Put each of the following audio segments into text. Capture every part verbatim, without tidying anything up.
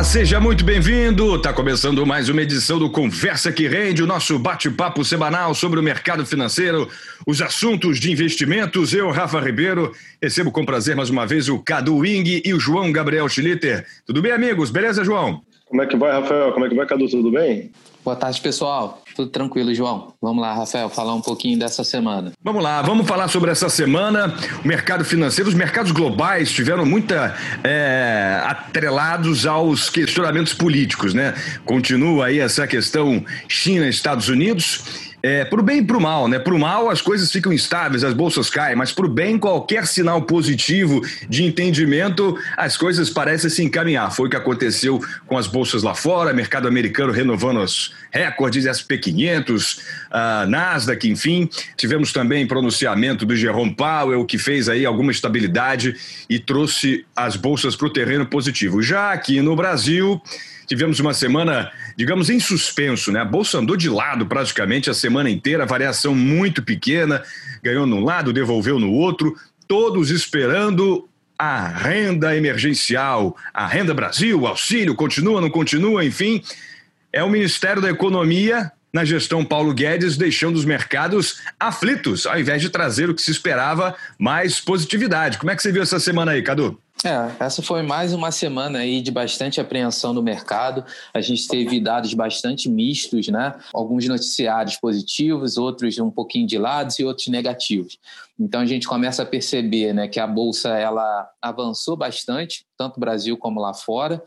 Olá, seja muito bem-vindo. Está começando mais uma edição do Conversa que Rende, o nosso bate-papo semanal sobre o mercado financeiro, os assuntos de investimentos. Eu, Rafa Ribeiro, recebo com prazer mais uma vez o Cadu Wing e o João Gabriel Schlitter. Tudo bem, amigos? Beleza, João? Como é que vai, Rafael? Como é que vai, Cadu? Tudo bem? Boa tarde, pessoal. Tudo tranquilo, João. Vamos lá, Rafael, falar um pouquinho dessa semana. Vamos lá, vamos falar sobre essa semana. O mercado financeiro, os mercados globais estiveram muito é, atrelados aos questionamentos políticos, né? Continua aí essa questão China, Estados Unidos. É, para o bem e para o mal, né? Para o mal as coisas ficam instáveis, as bolsas caem, mas para o bem qualquer sinal positivo de entendimento, as coisas parecem se encaminhar. Foi o que aconteceu com as bolsas lá fora, mercado americano renovando os recordes, S e P quinhentos, uh, Nasdaq, enfim. Tivemos também pronunciamento do Jerome Powell, que fez aí alguma estabilidade e trouxe as bolsas para o terreno positivo. Já aqui no Brasil, tivemos uma semana, digamos, em suspenso, né? A bolsa andou de lado praticamente a semana inteira, variação muito pequena, ganhou num lado, devolveu no outro, todos esperando a renda emergencial, a renda Brasil, o auxílio, continua, não continua, enfim. É o Ministério da Economia, na gestão Paulo Guedes, deixando os mercados aflitos, ao invés de trazer o que se esperava, mais positividade. Como é que você viu essa semana aí, Cadu? É, essa foi mais uma semana aí de bastante apreensão no mercado. A gente teve dados bastante mistos, né? Alguns noticiários positivos, outros um pouquinho de lados e outros negativos. Então a gente começa a perceber, né, que a bolsa ela avançou bastante, tanto no Brasil como lá fora,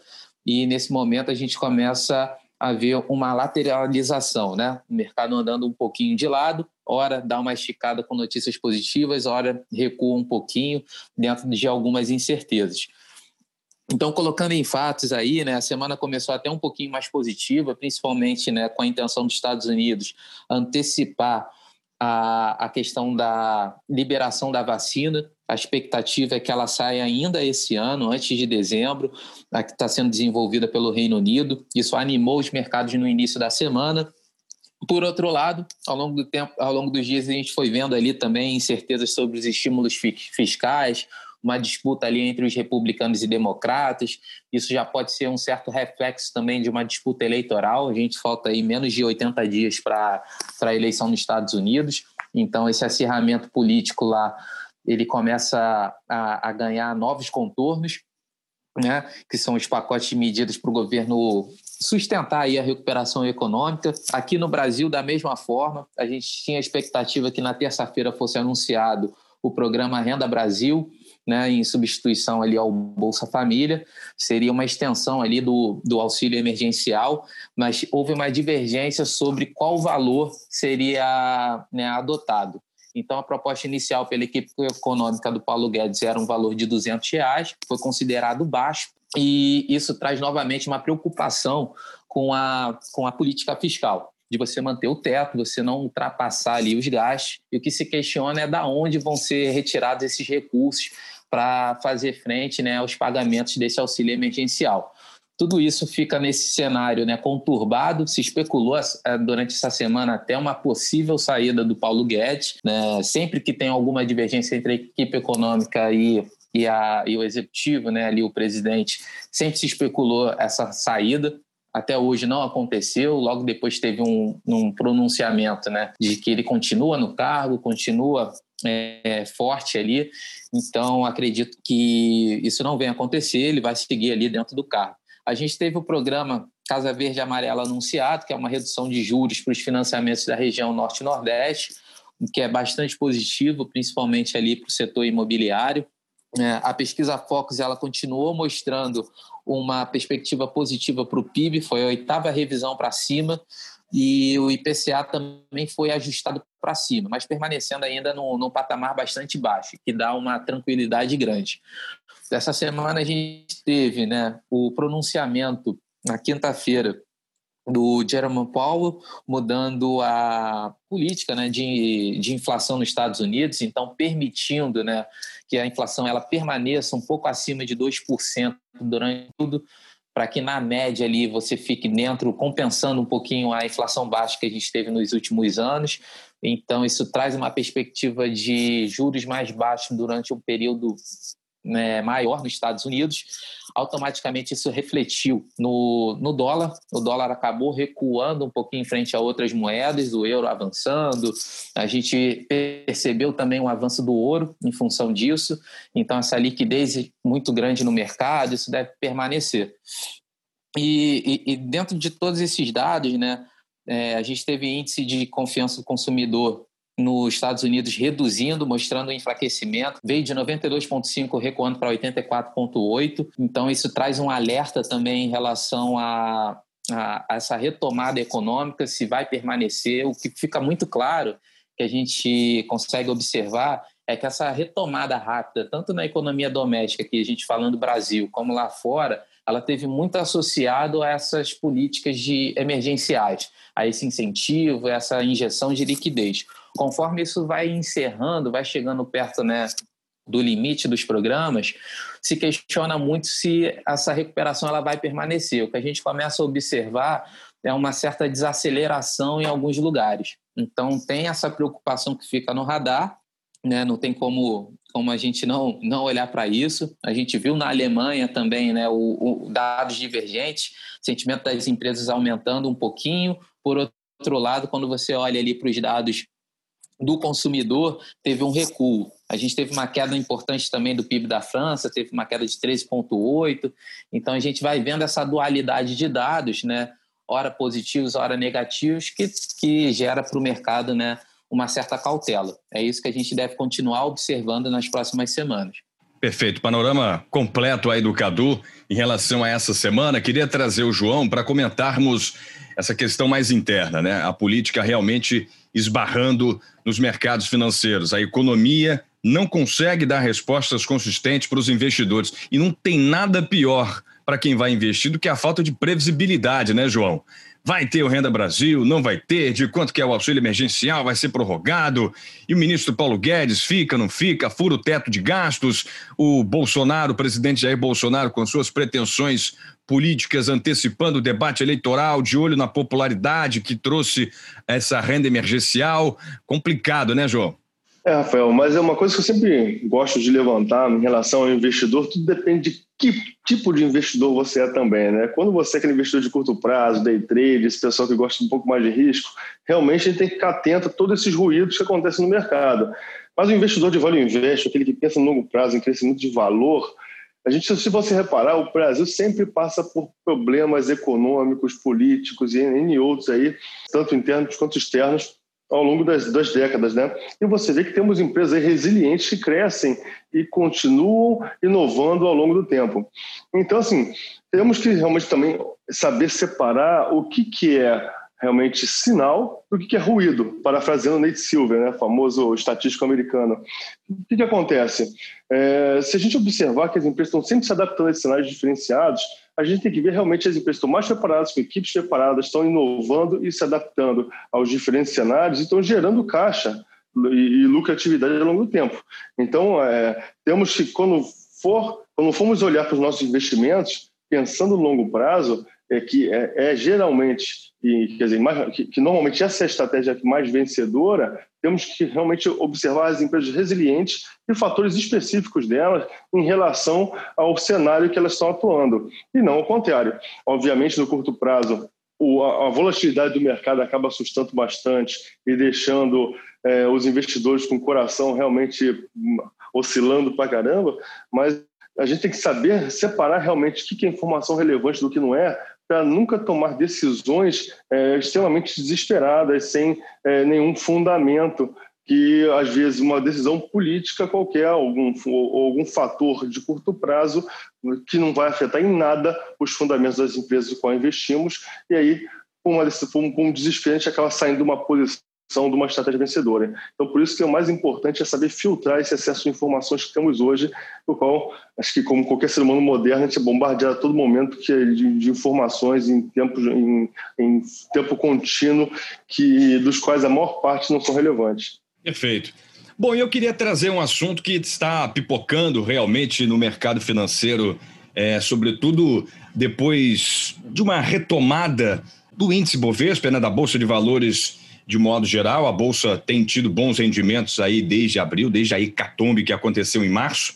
e nesse momento a gente começa a ver uma lateralização, né? O mercado andando um pouquinho de lado, hora dá uma esticada com notícias positivas, hora recua um pouquinho dentro de algumas incertezas. Então, colocando em fatos aí, né, a semana começou até um pouquinho mais positiva, principalmente, né, com a intenção dos Estados Unidos antecipar a, a questão da liberação da vacina. A expectativa é que ela saia ainda esse ano, antes de dezembro, a que está sendo desenvolvida pelo Reino Unido. Isso animou os mercados no início da semana. Por outro lado, ao longo do tempo, ao longo dos dias, a gente foi vendo ali também incertezas sobre os estímulos fiscais, uma disputa ali entre os republicanos e democratas. Isso já pode ser um certo reflexo também de uma disputa eleitoral. A gente falta aí menos de oitenta dias para a eleição nos Estados Unidos. Então, esse acirramento político lá, ele começa a, a ganhar novos contornos, né, que são os pacotes de medidas para o governo sustentar aí a recuperação econômica. Aqui no Brasil, da mesma forma, a gente tinha a expectativa que na terça-feira fosse anunciado o programa Renda Brasil, né, em substituição ali ao Bolsa Família, seria uma extensão ali do, do auxílio emergencial, mas houve uma divergência sobre qual valor seria, né, adotado. Então, a proposta inicial pela equipe econômica do Paulo Guedes era um valor de duzentos reais, foi considerado baixo, e isso traz novamente uma preocupação com a, com a política fiscal, de você manter o teto, você não ultrapassar ali os gastos, e o que se questiona é de onde vão ser retirados esses recursos para fazer frente, né, aos pagamentos desse auxílio emergencial. Tudo isso fica nesse cenário, né, conturbado. Se especulou durante essa semana até uma possível saída do Paulo Guedes, né? Sempre que tem alguma divergência entre a equipe econômica e, e, a, e o executivo, né, ali o presidente, sempre se especulou essa saída. Até hoje não aconteceu. Logo depois teve um, um pronunciamento, né, de que ele continua no cargo, continua é, forte ali. Então acredito que isso não vem acontecer, ele vai seguir ali dentro do cargo. A gente teve o programa Casa Verde Amarela anunciado, que é uma redução de juros para os financiamentos da região Norte e Nordeste, o que é bastante positivo, principalmente ali para o setor imobiliário. A pesquisa Focus ela continuou mostrando uma perspectiva positiva para o P I B, foi a oitava revisão para cima, e o I P C A também foi ajustado para cima, mas permanecendo ainda num, num patamar bastante baixo, que dá uma tranquilidade grande. Essa semana a gente teve, né, o pronunciamento na quinta-feira do Jerome Powell, mudando a política, né, de, de inflação nos Estados Unidos, então permitindo, né, que a inflação ela permaneça um pouco acima de dois por cento durante tudo, para que na média ali você fique dentro, compensando um pouquinho a inflação baixa que a gente teve nos últimos anos. Então isso traz uma perspectiva de juros mais baixos durante um período né, maior nos Estados Unidos, automaticamente isso refletiu no, no dólar. O dólar acabou recuando um pouquinho em frente a outras moedas, o euro avançando. A gente percebeu também um avanço do ouro em função disso. Então, essa liquidez muito grande no mercado, isso deve permanecer. E, e, e dentro de todos esses dados, né, é, a gente teve índice de confiança do consumidor nos Estados Unidos reduzindo, mostrando enfraquecimento, veio de noventa e dois vírgula cinco recuando para oitenta e quatro vírgula oito, então isso traz um alerta também em relação a, a, a essa retomada econômica, se vai permanecer. O que fica muito claro, que a gente consegue observar, é que essa retomada rápida, tanto na economia doméstica, que a gente falando do Brasil, como lá fora, ela teve muito associado a essas políticas de emergenciais, a esse incentivo, a essa injeção de liquidez. Conforme isso vai encerrando, vai chegando perto, né, do limite dos programas, se questiona muito se essa recuperação ela vai permanecer. O que a gente começa a observar é uma certa desaceleração em alguns lugares. Então, tem essa preocupação que fica no radar, né? Não tem como, como a gente não, não olhar para isso. A gente viu na Alemanha também, né, o, o dados divergentes, sentimento das empresas aumentando um pouquinho. Por outro lado, quando você olha ali para os dados do consumidor, teve um recuo. A gente teve uma queda importante também do P I B da França, teve uma queda de treze vírgula oito. Então, a gente vai vendo essa dualidade de dados, né? Ora positivos, ora negativos, que, que gera para o mercado, né, uma certa cautela. É isso que a gente deve continuar observando nas próximas semanas. Perfeito. Panorama completo aí do Cadu em relação a essa semana. Queria trazer o João para comentarmos essa questão mais interna, né? A política realmente esbarrando nos mercados financeiros. A economia não consegue dar respostas consistentes para os investidores. E não tem nada pior para quem vai investir do que a falta de previsibilidade, né, João? Vai ter o Renda Brasil, não vai ter, de quanto que é o auxílio emergencial, vai ser prorrogado, e o ministro Paulo Guedes fica, não fica, fura o teto de gastos, o Bolsonaro, o presidente Jair Bolsonaro, com suas pretensões políticas, antecipando o debate eleitoral, de olho na popularidade que trouxe essa renda emergencial. Complicado, né, João? É, Rafael, mas é uma coisa que eu sempre gosto de levantar em relação ao investidor, tudo depende de que tipo de investidor você é também, né? Quando você é aquele investidor de curto prazo, day trade, esse pessoal que gosta um pouco mais de risco, realmente a gente tem que ficar atento a todos esses ruídos que acontecem no mercado. Mas o investidor de value invest, aquele que pensa no longo prazo, em crescimento de valor, a gente, se você reparar, o Brasil sempre passa por problemas econômicos, políticos e N outros aí, tanto internos quanto externos, ao longo das, das décadas, né? E você vê que temos empresas aí resilientes que crescem e continuam inovando ao longo do tempo. Então, assim, temos que realmente também saber separar o que, que é realmente sinal do que, que é ruído, parafraseando o Nate Silver, né, famoso estatístico americano. O que, que acontece? É, se a gente observar que as empresas estão sempre se adaptando a esses sinais diferenciados, a gente tem que ver realmente as empresas estão mais preparadas, com equipes preparadas, estão inovando e se adaptando aos diferentes cenários e estão gerando caixa e lucratividade ao longo do tempo. Então, é, temos que, quando, for, quando formos olhar para os nossos investimentos, pensando no longo prazo, é que é, é geralmente, e, quer dizer, mais, que, que normalmente essa é a estratégia mais vencedora, temos que realmente observar as empresas resilientes e fatores específicos delas em relação ao cenário que elas estão atuando, e não ao contrário. Obviamente, no curto prazo, o, a, a volatilidade do mercado acaba assustando bastante e deixando eh, os investidores com o coração realmente oscilando pra caramba, mas a gente tem que saber separar realmente o que, que é informação relevante do que não é, para nunca tomar decisões é, extremamente desesperadas, sem é, nenhum fundamento, que às vezes uma decisão política qualquer, algum, ou algum fator de curto prazo, que não vai afetar em nada os fundamentos das empresas em quais investimos, e aí, com um desespero, a gente acaba saindo de uma posição, de uma estratégia vencedora. Então, por isso que o mais importante é saber filtrar esse excesso de informações que temos hoje, no qual, acho que como qualquer ser humano moderno, a gente é bombardeado a todo momento de informações em tempo, em, em tempo contínuo, que, dos quais a maior parte não são relevantes. Perfeito. Bom, eu queria trazer um assunto que está pipocando realmente no mercado financeiro, é, sobretudo depois de uma retomada do índice Bovespa, né, da Bolsa de Valores. De modo geral, a Bolsa tem tido bons rendimentos aí desde abril, desde a hecatombe que aconteceu em março.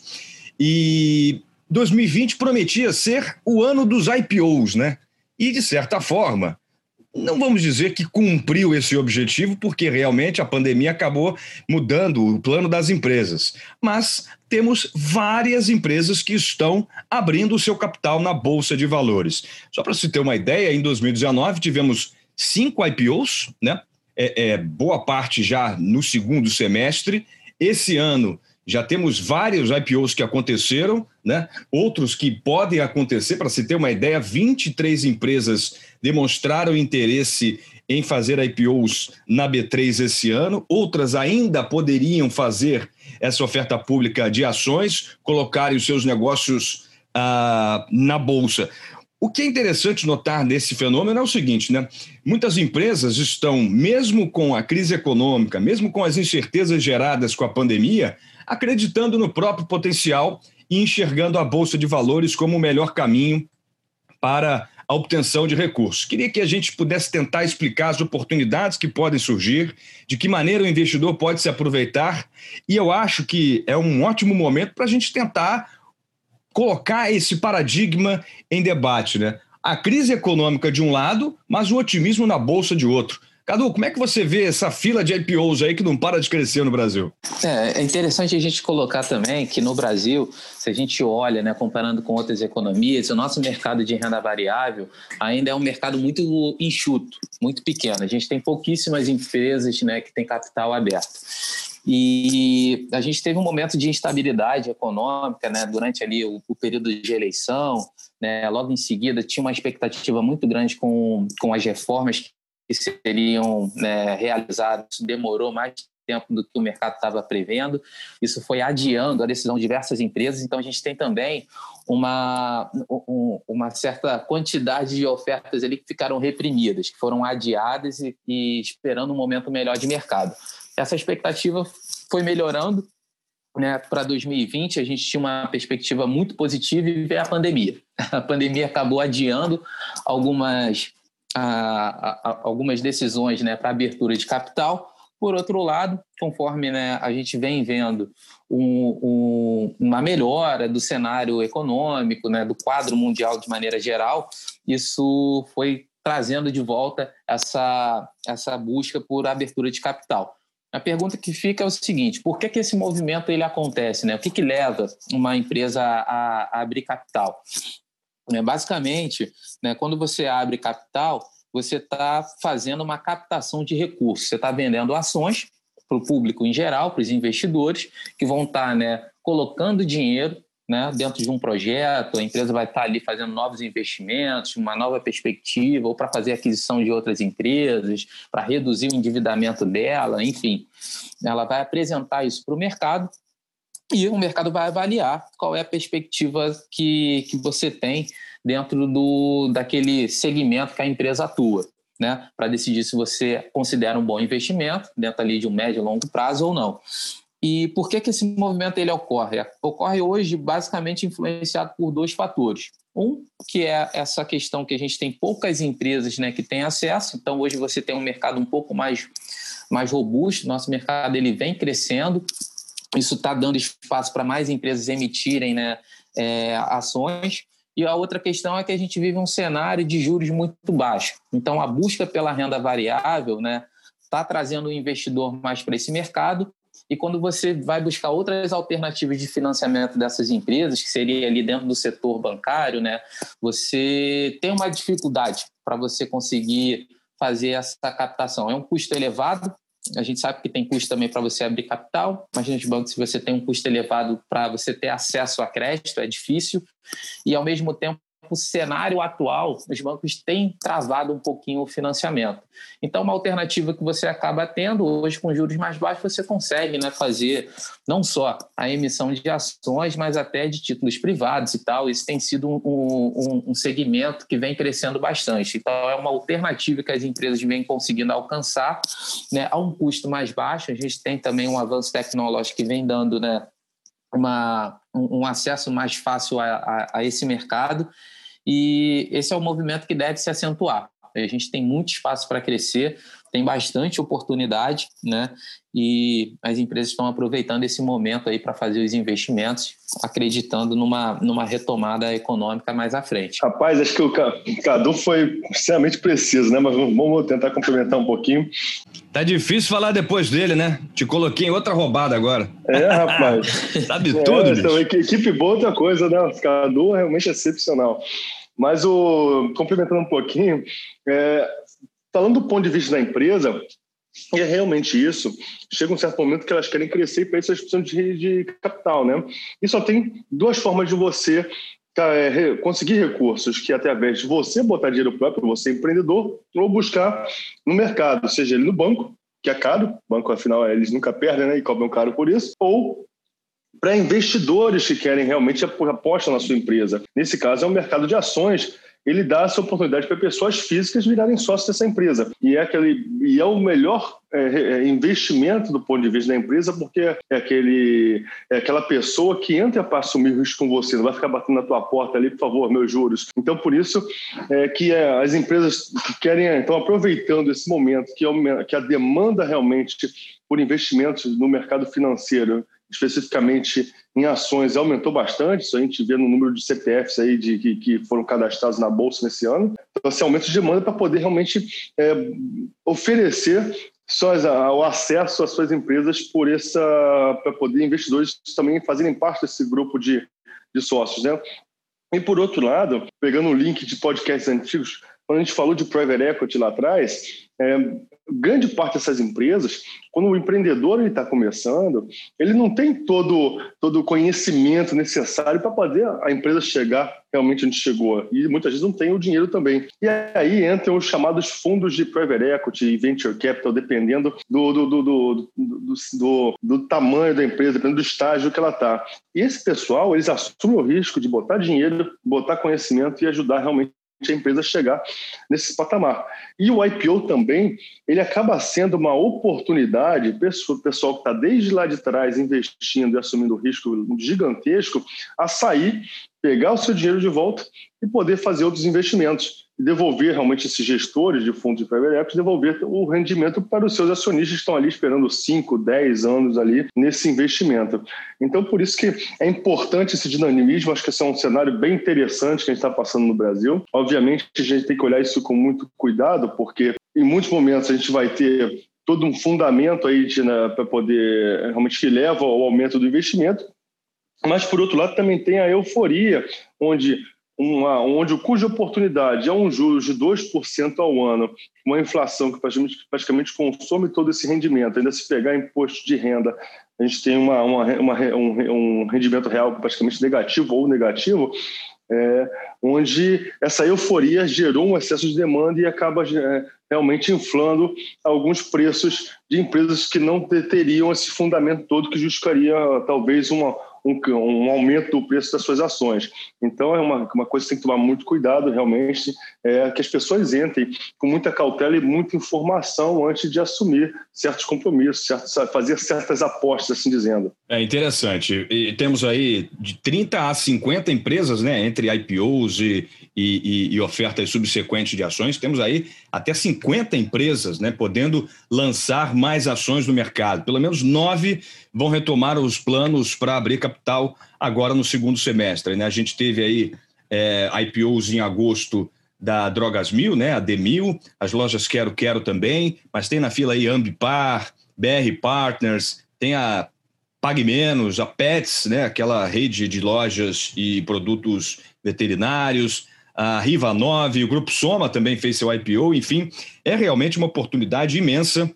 E dois mil e vinte prometia ser o ano dos I P Os, né? E, de certa forma, não vamos dizer que cumpriu esse objetivo, porque realmente a pandemia acabou mudando o plano das empresas. Mas temos várias empresas que estão abrindo o seu capital na Bolsa de Valores. Só para se ter uma ideia, em dois mil e dezenove tivemos cinco I P Os, né? É, é, boa parte já no segundo semestre. Esse ano já temos vários I P Os que aconteceram, né? Outros que podem acontecer. Para se ter uma ideia, vinte e três empresas demonstraram interesse em fazer I P Os na B três esse ano. Outras ainda poderiam fazer essa oferta pública de ações, colocarem os seus negócios ah, na Bolsa. O que é interessante notar nesse fenômeno é o seguinte, né? Muitas empresas estão, mesmo com a crise econômica, mesmo com as incertezas geradas com a pandemia, acreditando no próprio potencial e enxergando a Bolsa de Valores como o melhor caminho para a obtenção de recursos. Queria que a gente pudesse tentar explicar as oportunidades que podem surgir, de que maneira o investidor pode se aproveitar, e eu acho que é um ótimo momento para a gente tentar colocar esse paradigma em debate, né? A crise econômica de um lado, mas o otimismo na Bolsa de outro. Cadu, como é que você vê essa fila de I P Os aí que não para de crescer no Brasil? É, é interessante a gente colocar também que no Brasil, se a gente olha, né, comparando com outras economias, o nosso mercado de renda variável ainda é um mercado muito enxuto, muito pequeno. A gente tem pouquíssimas empresas, né, que têm capital aberto. E a gente teve um momento de instabilidade econômica, né, durante ali o, o período de eleição, né, logo em seguida tinha uma expectativa muito grande com, com as reformas que seriam, né, realizadas. Demorou mais tempo do que o mercado estava prevendo, isso foi adiando a decisão de diversas empresas, então a gente tem também uma, um, uma certa quantidade de ofertas ali que ficaram reprimidas, que foram adiadas e, e esperando um momento melhor de mercado. Essa expectativa foi melhorando, né, para dois mil e vinte, a gente tinha uma perspectiva muito positiva e veio a pandemia. A pandemia acabou adiando algumas, ah, ah, algumas decisões, né, para abertura de capital. Por outro lado, conforme, né, a gente vem vendo um, um, uma melhora do cenário econômico, né, do quadro mundial de maneira geral, isso foi trazendo de volta essa, essa busca por abertura de capital. A pergunta que fica é o seguinte: por que que esse movimento ele acontece, né? O que que leva uma empresa a, a abrir capital? Basicamente, né, quando você abre capital, você está fazendo uma captação de recursos, você está vendendo ações para o público em geral, para os investidores, que vão estar tá, né, colocando dinheiro, né, dentro de um projeto. A empresa vai estar ali fazendo novos investimentos, uma nova perspectiva, ou para fazer aquisição de outras empresas, para reduzir o endividamento dela, enfim. Ela vai apresentar isso para o mercado e o mercado vai avaliar qual é a perspectiva que, que você tem dentro do, daquele segmento que a empresa atua, né, para decidir se você considera um bom investimento dentro ali de um médio e longo prazo ou não. E por que que esse movimento ele ocorre? Ocorre hoje basicamente influenciado por dois fatores. Um, que é essa questão que a gente tem poucas empresas, né, que têm acesso, então hoje você tem um mercado um pouco mais, mais robusto, nosso mercado ele vem crescendo, isso está dando espaço para mais empresas emitirem, né, é, ações. E a outra questão é que a gente vive um cenário de juros muito baixo, então a busca pela renda variável, né, está trazendo o investidor mais para esse mercado. E quando você vai buscar outras alternativas de financiamento dessas empresas, que seria ali dentro do setor bancário, né, você tem uma dificuldade para você conseguir fazer essa captação. É um custo elevado, a gente sabe que tem custo também para você abrir capital, mas nos bancos, se você tem um custo elevado para você ter acesso a crédito, é difícil. E, ao mesmo tempo, o cenário atual, os bancos têm travado um pouquinho o financiamento. Então, uma alternativa que você acaba tendo hoje com juros mais baixos, você consegue, né, fazer não só a emissão de ações, mas até de títulos privados e tal. Isso tem sido um, um, um segmento que vem crescendo bastante. Então, é uma alternativa que as empresas vêm conseguindo alcançar, né, a um custo mais baixo. A gente tem também um avanço tecnológico que vem dando, né, uma, um acesso mais fácil a, a, a esse mercado. E esse é um movimento que deve se acentuar. A gente tem muito espaço para crescer. tem bastante oportunidade, né? E as empresas estão aproveitando esse momento aí para fazer os investimentos, acreditando numa, numa retomada econômica mais à frente. Rapaz, acho que o Cadu foi extremamente preciso, né? Mas vamos tentar complementar um pouquinho. Tá difícil falar depois dele, né? Te coloquei em outra roubada agora. É, rapaz. Sabe é, tudo, então, equipe boa é outra coisa, né? O Cadu realmente é excepcional. Mas, o, complementando um pouquinho, é, falando do ponto de vista da empresa, e é realmente isso, chega um certo momento que elas querem crescer e para isso elas precisam de, de capital, né? E só tem duas formas de você conseguir recursos, que é através de você botar dinheiro próprio, você empreendedor, ou buscar no mercado, seja ele no banco, que é caro, banco afinal eles nunca perdem, né? E cobram caro por isso, ou para investidores que querem realmente apostar na sua empresa. Nesse caso, é um mercado de ações, ele dá essa oportunidade para pessoas físicas virarem sócios dessa empresa. E é, aquele, e é o melhor é, investimento do ponto de vista da empresa, porque é, aquele, é aquela pessoa que entra para assumir risco com você, não vai ficar batendo na tua porta ali, por favor, meus juros. Então, por isso é, que é, as empresas que querem, estão aproveitando esse momento, que, é, que a demanda realmente por investimentos no mercado financeiro, especificamente em ações, aumentou bastante. Isso a gente vê no número de C P Fs aí de, que, que foram cadastrados na Bolsa nesse ano. Então, esse aumento de demanda para poder realmente é, oferecer suas, a, o acesso às suas empresas por essa, para poder investidores também fazerem parte desse grupo de, de sócios, né? E, por outro lado, pegando um link de podcasts antigos, quando a gente falou de private equity lá atrás, é, grande parte dessas empresas, quando o empreendedor está começando, ele não tem todo todo o conhecimento necessário para fazer a empresa chegar realmente onde chegou. E muitas vezes não tem o dinheiro também. E aí entram os chamados fundos de private equity e venture capital, dependendo do, do, do, do, do, do, do tamanho da empresa, dependendo do estágio que ela está. E esse pessoal, eles assumem o risco de botar dinheiro, botar conhecimento e ajudar realmente a empresa chegar nesse patamar. E o I P O também, ele acaba sendo uma oportunidade, o pessoal que está desde lá de trás investindo e assumindo risco gigantesco, a sair, pegar o seu dinheiro de volta e poder fazer outros investimentos, devolver realmente esses gestores de fundos de private equity, devolver o rendimento para os seus acionistas que estão ali esperando cinco, dez anos ali nesse investimento. Então, por isso que é importante esse dinamismo, acho que esse é um cenário bem interessante que a gente está passando no Brasil. Obviamente, a gente tem que olhar isso com muito cuidado, porque em muitos momentos a gente vai ter todo um fundamento aí de, né, para poder realmente que leva ao aumento do investimento, mas, por outro lado, também tem a euforia, onde... Uma, onde o custo de oportunidade é um juros de dois por cento ao ano, uma inflação que praticamente, praticamente consome todo esse rendimento, ainda se pegar imposto de renda, a gente tem uma, uma, uma, um, um rendimento real praticamente negativo ou negativo, é, onde essa euforia gerou um excesso de demanda e acaba é, realmente inflando alguns preços de empresas que não teriam esse fundamento todo que justificaria talvez uma... Um, um aumento do preço das suas ações. Então, é uma, uma coisa que tem que tomar muito cuidado, realmente, é que as pessoas entrem com muita cautela e muita informação antes de assumir certos compromissos, certos, fazer certas apostas, assim dizendo. É interessante. E temos aí de trinta a cinquenta empresas, né, entre I P Os e, e, e ofertas subsequentes de ações, temos aí até cinquenta empresas, né, podendo lançar mais ações no mercado. Pelo menos nove vão retomar os planos para abrir capital agora no segundo semestre, né? A gente teve aí é, I P Os em agosto da Drogas Mil, né? A D mil, as lojas Quero Quero também, mas tem na fila aí Ambipar, B R Partners, tem a Pague Menos, a Pets, né? Aquela rede de lojas e produtos veterinários, a Riva nove, o Grupo Soma também fez seu I P O, enfim, é realmente uma oportunidade imensa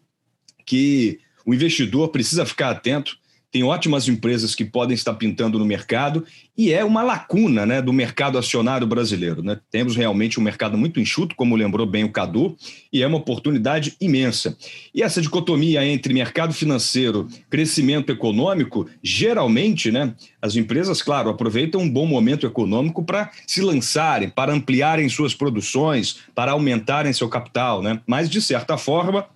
que o investidor precisa ficar atento. Tem ótimas empresas que podem estar pintando no mercado e é uma lacuna, né, do mercado acionário brasileiro, né? Temos realmente um mercado muito enxuto, como lembrou bem o Cadu, e é uma oportunidade imensa. E essa dicotomia entre mercado financeiro, crescimento econômico, geralmente, né, as empresas, claro, aproveitam um bom momento econômico para se lançarem, para ampliarem suas produções, para aumentarem seu capital, né? Mas, de certa forma,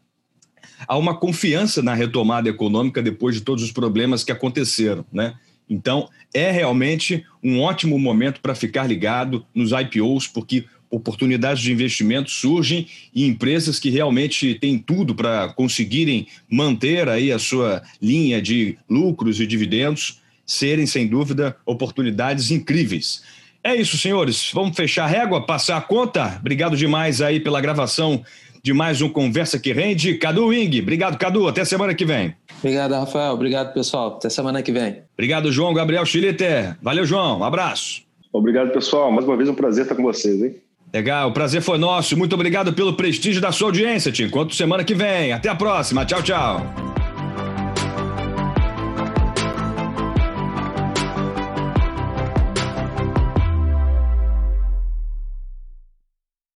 há uma confiança na retomada econômica depois de todos os problemas que aconteceram, né? Então, é realmente um ótimo momento para ficar ligado nos I P Os, porque oportunidades de investimento surgem e empresas que realmente têm tudo para conseguirem manter aí a sua linha de lucros e dividendos serem, sem dúvida, oportunidades incríveis. É isso, senhores. Vamos fechar a régua, passar a conta. Obrigado demais aí pela gravação de mais um Conversa que Rende. Cadu Wing, obrigado, Cadu. Até semana que vem. Obrigado, Rafael. Obrigado, pessoal. Até semana que vem. Obrigado, João Gabriel Schlitter. Valeu, João. Um abraço. Obrigado, pessoal. Mais uma vez, um prazer estar com vocês, hein? Legal, o prazer foi nosso. Muito obrigado pelo prestígio da sua audiência. Te encontro semana que vem. Até a próxima. Tchau, tchau.